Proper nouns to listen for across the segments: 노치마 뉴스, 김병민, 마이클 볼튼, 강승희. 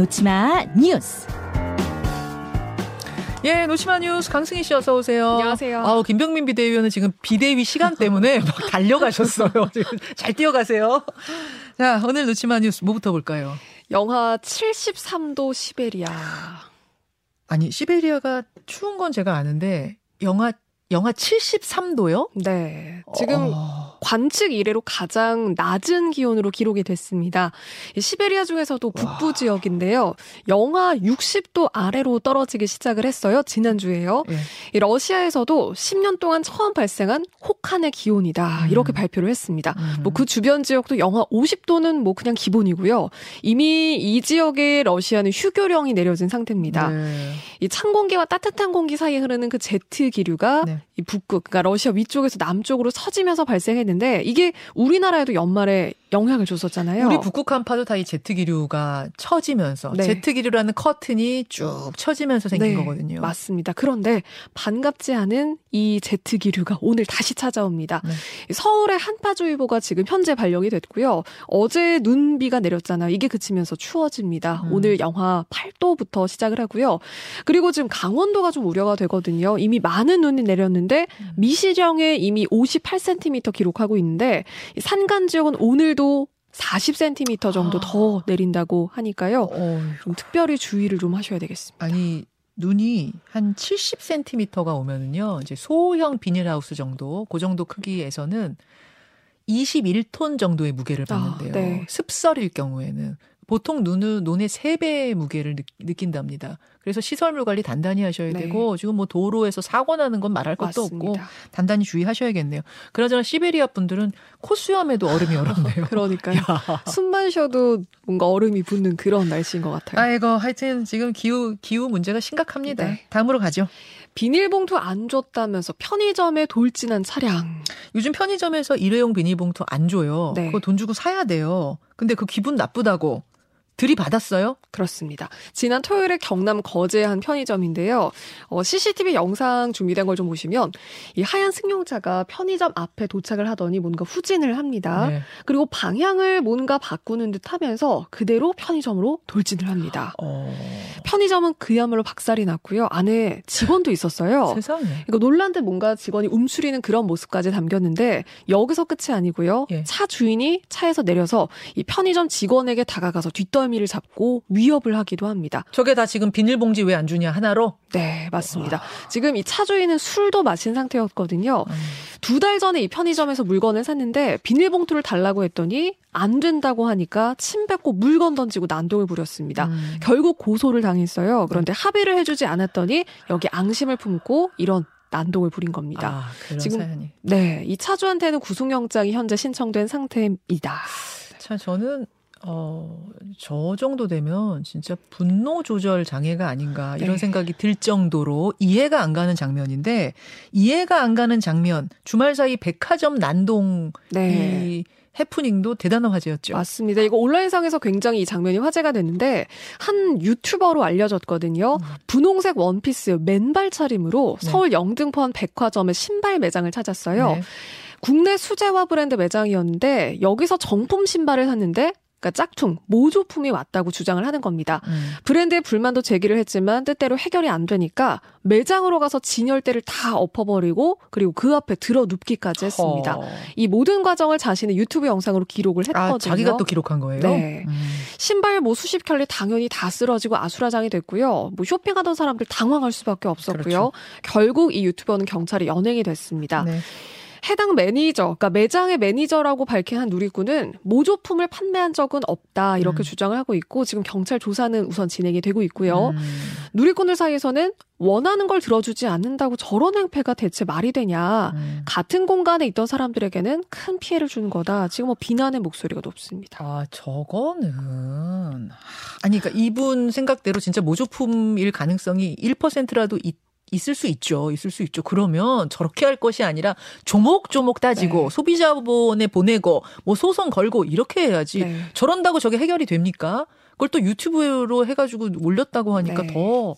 노치마 뉴스. 예, 노치마 뉴스 강승희 씨 어서 오세요. 안녕하세요. 아우, 김병민 비대위원은 지금 비대위 시간 때문에 막 달려가셨어요. 잘 뛰어가세요. 자, 오늘 노치마 뉴스 뭐부터 볼까요? 영하 73도 시베리아. 아니, 시베리아가 추운 건 제가 아는데 영하 73도요? 네. 지금 관측 이래로 가장 낮은 기온으로 기록이 됐습니다. 시베리아 중에서도 북부 지역인데요. 영하 60도 아래로 떨어지기 시작을 했어요. 지난주에요. 예. 러시아에서도 10년 동안 처음 발생한 혹한의 기온이다. 이렇게 발표를 했습니다. 뭐 그 주변 지역도 영하 50도는 뭐 그냥 기본이고요. 이미 이 지역에 러시아는 휴교령이 내려진 상태입니다. 네. 이 찬 공기와 따뜻한 공기 사이에 흐르는 그 제트 기류가 네. 이 북극, 그러니까 러시아 위쪽에서 남쪽으로 서지면서 발생했는데 이게 우리나라에도 연말에 영향을 줬었잖아요. 우리 북극 한파도 다 이 제트 기류가 처지면서 네. 제트 기류라는 커튼이 쭉 처지면서 생긴 네, 거거든요. 맞습니다. 그런데 반갑지 않은 이 제트 기류가 오늘 다시 찾아옵니다. 네. 서울에 한파주의보가 지금 현재 발령이 됐고요. 어제 눈비가 내렸잖아요. 이게 그치면서 추워집니다. 오늘 영하 8도부터 시작을 하고요. 그리고 지금 강원도가 좀 우려가 되거든요. 이미 많은 눈이 내렸는데 미시령에 이미 58cm 기록하고 있는데 산간 지역은 오늘도 40cm 정도 더 내린다고 하니까요. 좀 특별히 주의를 좀 하셔야 되겠습니다. 아니, 눈이 한 70cm가 오면은요, 이제 소형 비닐하우스 정도, 그 정도 크기에서는 21톤 정도의 무게를 받는데요. 네. 습설일 경우에는 보통 눈의 3배의 무게를 느낀답니다. 그래서 시설물 관리 단단히 하셔야 네. 되고 지금 뭐 도로에서 사고 나는 건 말할 것도 맞습니다. 없고 단단히 주의하셔야겠네요. 그러자나 시베리아 분들은 콧수염에도 얼음이 얼었네요. 그러니까요. 숨만 쉬어도 뭔가 얼음이 붙는 그런 날씨인 것 같아요. 아이고, 하여튼 지금 기후 문제가 심각합니다. 네. 다음으로 가죠. 비닐봉투 안 줬다면서 편의점에 돌진한 차량. 요즘 편의점에서 일회용 비닐봉투 안 줘요. 네. 그거 돈 주고 사야 돼요. 근데 그 기분 나쁘다고. 들이받았어요? 그렇습니다. 지난 토요일에 경남 거제의 한 편의점인데요. CCTV 영상 준비된 걸 좀 보시면 이 하얀 승용차가 편의점 앞에 도착을 하더니 뭔가 후진을 합니다. 네. 그리고 방향을 뭔가 바꾸는 듯 하면서 그대로 편의점으로 돌진을 합니다. 편의점은 그야말로 박살이 났고요. 안에 직원도 있었어요. 세상에. 그러니까 놀란 듯 뭔가 직원이 움츠리는 그런 모습까지 담겼는데 여기서 끝이 아니고요. 예. 차 주인이 차에서 내려서 이 편의점 직원에게 다가가서 뒷덜미 를 잡고 위협을 하기도 합니다. 저게 다 지금 비닐봉지 왜 안 주냐 하나로? 네, 맞습니다. 와. 지금 이 차주인은 술도 마신 상태였거든요. 2달 전에 이 편의점에서 물건을 샀는데 비닐봉투를 달라고 했더니 안 된다고 하니까 침 뱉고 물건 던지고 난동을 부렸습니다. 결국 고소를 당했어요. 그런데 합의를 해주지 않았더니 여기 앙심을 품고 이런 난동을 부린 겁니다. 아, 그런 지금 사연이. 네, 이 차주한테는 구속영장이 현재 신청된 상태입니다. 자, 저는 저 정도 되면 진짜 분노 조절 장애가 아닌가 이런 네. 생각이 들 정도로 이해가 안 가는 장면인데 이해가 안 가는 장면 주말 사이 백화점 난동 네. 이 해프닝도 대단한 화제였죠. 맞습니다. 이거 온라인상에서 굉장히 이 장면이 화제가 됐는데 한 유튜버로 알려졌거든요. 분홍색 원피스 맨발 차림으로 네. 서울 영등포 백화점의 신발 매장을 찾았어요. 네. 국내 수제화 브랜드 매장이었는데 여기서 정품 신발을 샀는데 그러니까 짝퉁, 모조품이 왔다고 주장을 하는 겁니다. 브랜드의 불만도 제기를 했지만 뜻대로 해결이 안 되니까 매장으로 가서 진열대를 다 엎어버리고 그리고 그 앞에 들어눕기까지 했습니다. 이 모든 과정을 자신의 유튜브 영상으로 기록을 했거든요. 아, 자기가 또 기록한 거예요? 네. 신발 뭐 수십 켤레 당연히 다 쓰러지고 아수라장이 됐고요. 뭐 쇼핑하던 사람들 당황할 수밖에 없었고요. 그렇죠. 결국 이 유튜버는 경찰에 연행이 됐습니다. 네. 해당 매니저, 그러니까 매장의 매니저라고 밝힌 한 누리꾼은 모조품을 판매한 적은 없다 이렇게 주장을 하고 있고 지금 경찰 조사는 우선 진행이 되고 있고요. 누리꾼들 사이에서는 원하는 걸 들어주지 않는다고 저런 행패가 대체 말이 되냐. 같은 공간에 있던 사람들에게는 큰 피해를 주는 거다. 지금 뭐 비난의 목소리가 높습니다. 아, 저거는. 아니, 그러니까 이분 생각대로 진짜 모조품일 가능성이 1%라도 있다. 있을 수 있죠. 그러면 저렇게 할 것이 아니라 조목조목 따지고 네. 소비자본에 보내고 뭐 소송 걸고 이렇게 해야지. 네. 저런다고 저게 해결이 됩니까? 그걸 또 유튜브로 해가지고 올렸다고 하니까 네. 더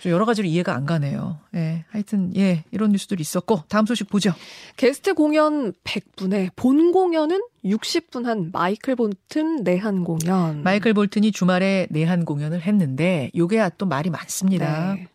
좀 여러 가지로 이해가 안 가네요. 예, 하여튼 예 이런 뉴스들이 있었고 다음 소식 보죠. 게스트 공연 100분에 본 공연은 60분 한 마이클 볼튼 내한 공연. 마이클 볼튼이 주말에 내한 공연을 했는데 요게 또 말이 많습니다. 네.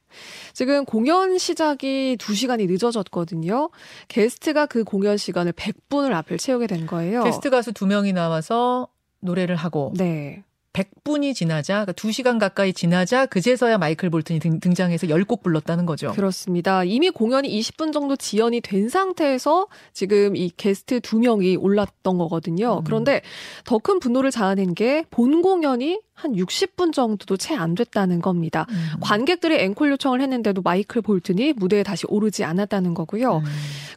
지금 공연 시작이 2시간이 늦어졌거든요. 게스트가 그 공연 시간을 100분을 앞을 채우게 된 거예요. 게스트 가수 2명이 나와서 노래를 하고 네. 100분이 지나자, 그러니까 2시간 가까이 지나자 그제서야 마이클 볼튼이 등장해서 10곡 불렀다는 거죠. 그렇습니다. 이미 공연이 20분 정도 지연이 된 상태에서 지금 이 게스트 2명이 올랐던 거거든요. 그런데 더 큰 분노를 자아낸 게 본 공연이 한 60분 정도도 채 안 됐다는 겁니다. 관객들이 앵콜 요청을 했는데도 마이클 볼튼이 무대에 다시 오르지 않았다는 거고요.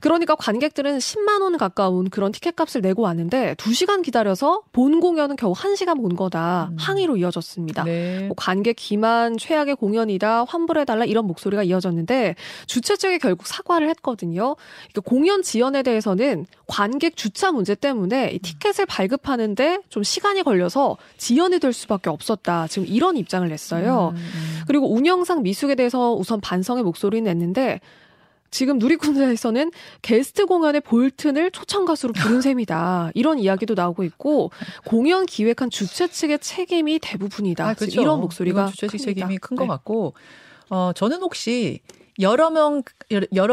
그러니까 관객들은 10만 원 가까운 그런 티켓값을 내고 왔는데 2시간 기다려서 본 공연은 겨우 1시간 본 거다. 항의로 이어졌습니다. 네. 뭐 관객 기만, 최악의 공연이다, 환불해달라 이런 목소리가 이어졌는데 주최 측이 결국 사과를 했거든요. 그러니까 공연 지연에 대해서는 관객 주차 문제 때문에 이 티켓을 발급하는데 좀 시간이 걸려서 지연이 될 수밖에 없었다. 지금 이런 입장을 냈어요. 그리고 운영상 미숙에 대해서 우선 반성의 목소리를 냈는데 지금 누리꾼에서는 게스트 공연의 볼튼을 초청 가수로 부른 셈이다. 이런 이야기도 나오고 있고 공연 기획한 주최 측의 책임이 대부분이다. 그렇죠. 이런 목소리가 주최 측 책임이 큰 것 같고 저는 혹시 여러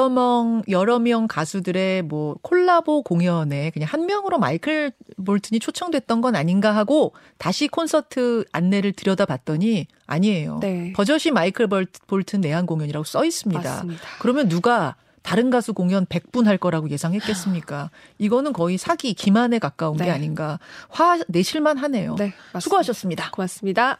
명 가수들의 뭐 콜라보 공연에 그냥 한 명으로 마이클 볼튼이 초청됐던 건 아닌가 하고 다시 콘서트 안내를 들여다봤더니 아니에요. 네. 버젓이 마이클 볼튼 내한 공연이라고 써 있습니다. 맞습니다. 그러면 누가 다른 가수 공연 100분 할 거라고 예상했겠습니까? 이거는 거의 사기, 기만에 가까운 네. 게 아닌가. 화 내실만 하네요. 네, 수고하셨습니다. 고맙습니다.